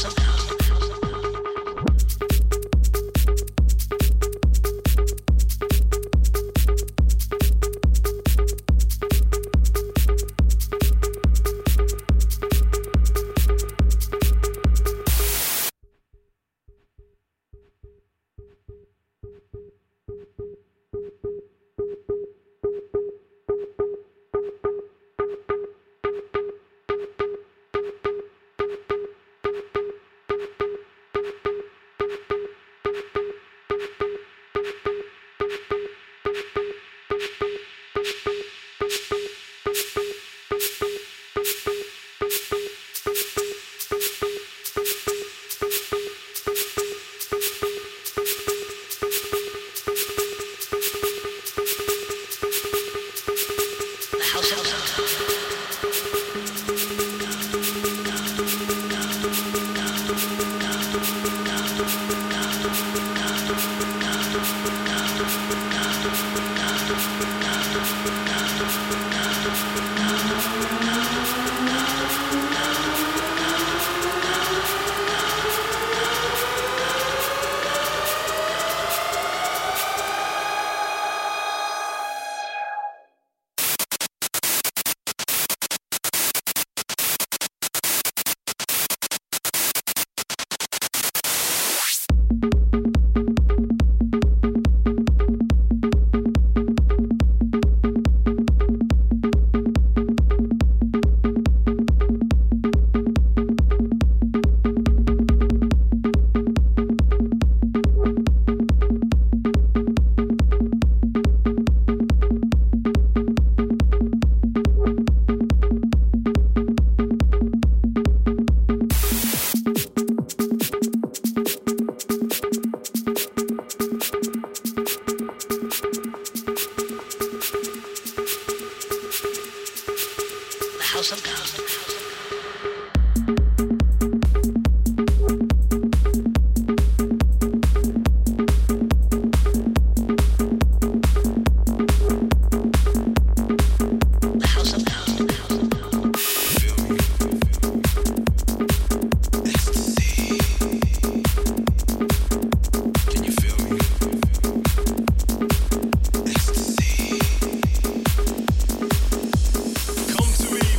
Come to me,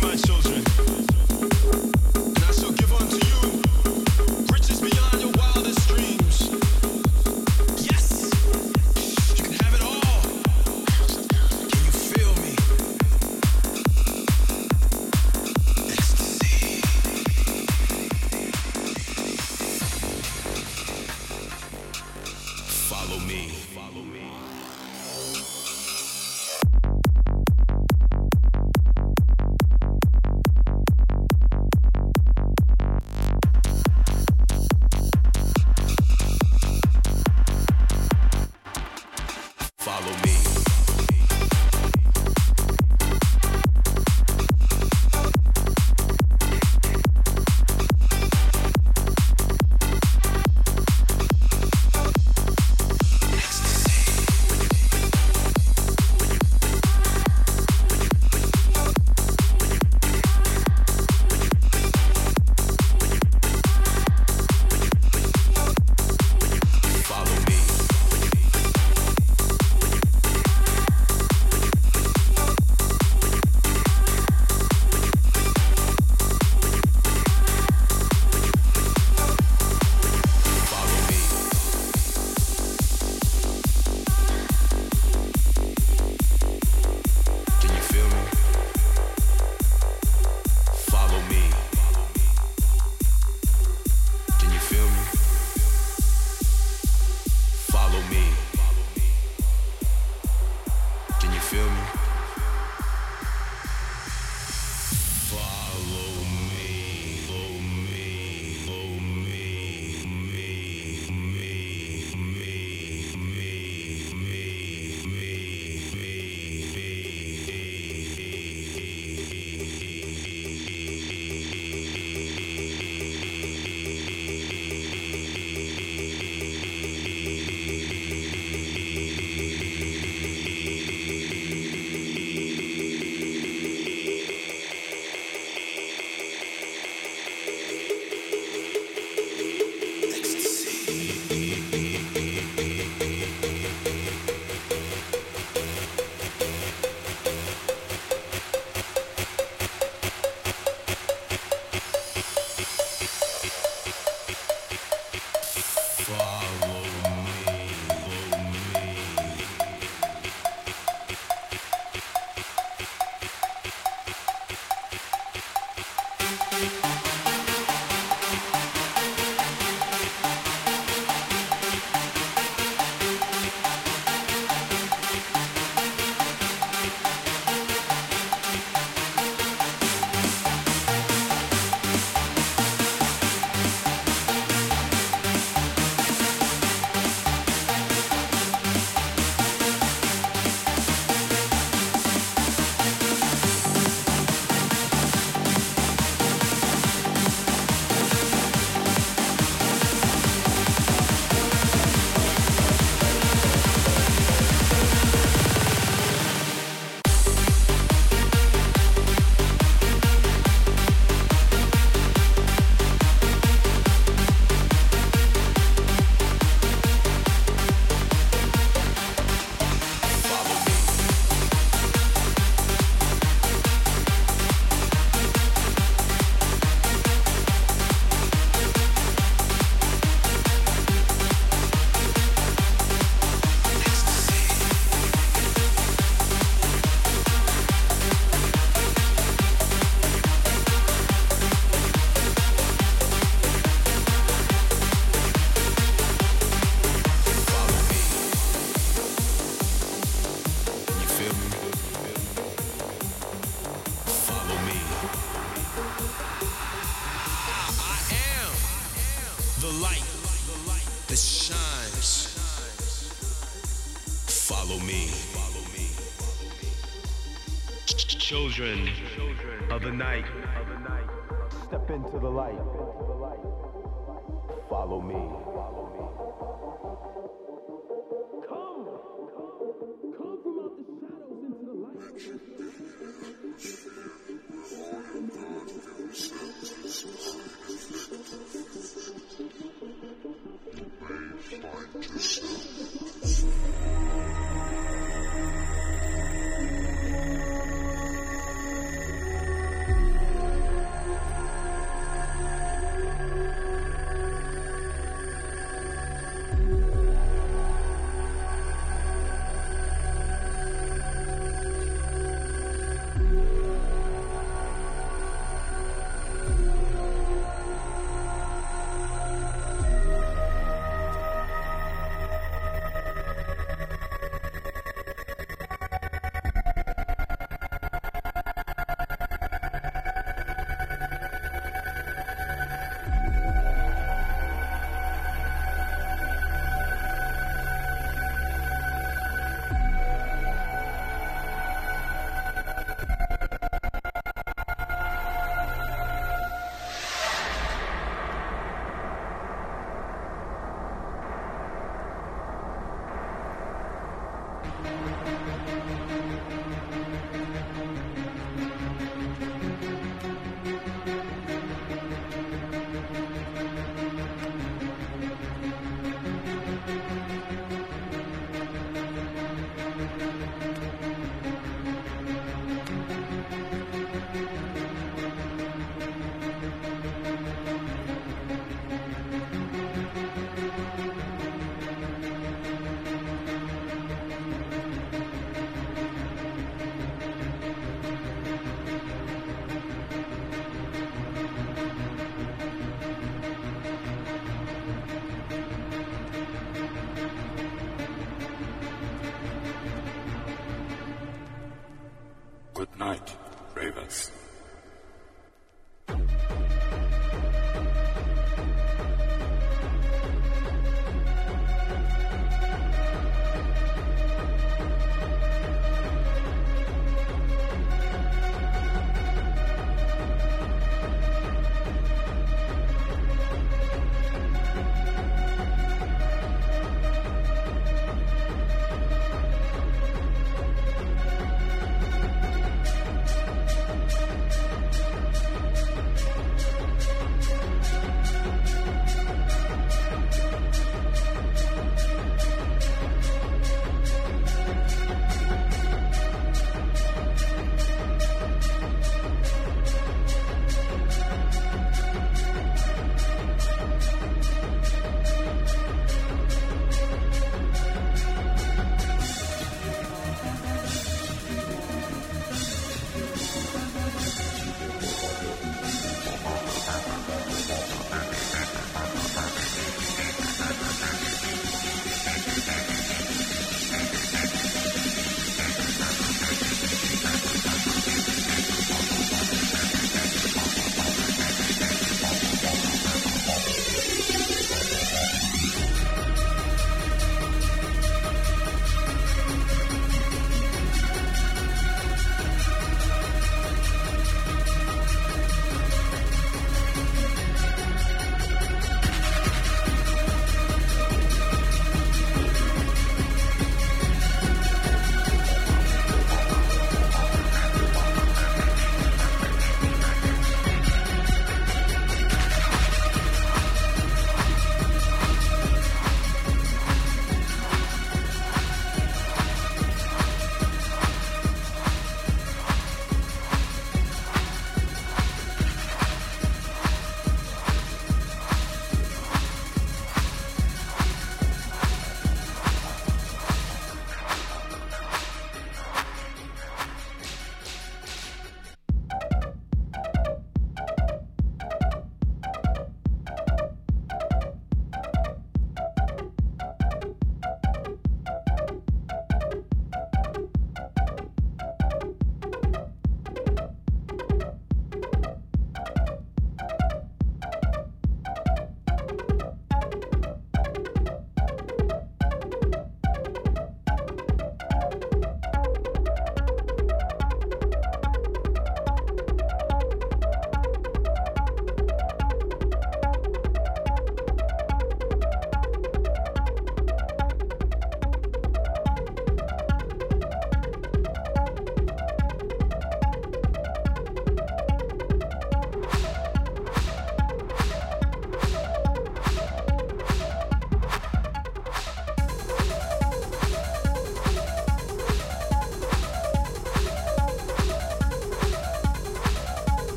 my children.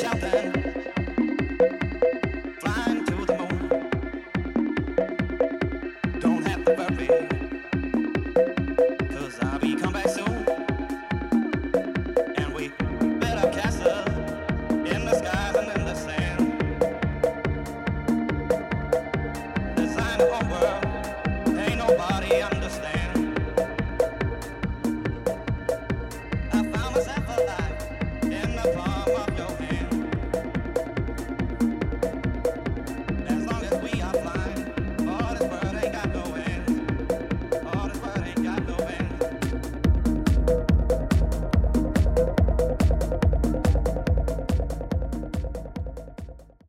Shout that.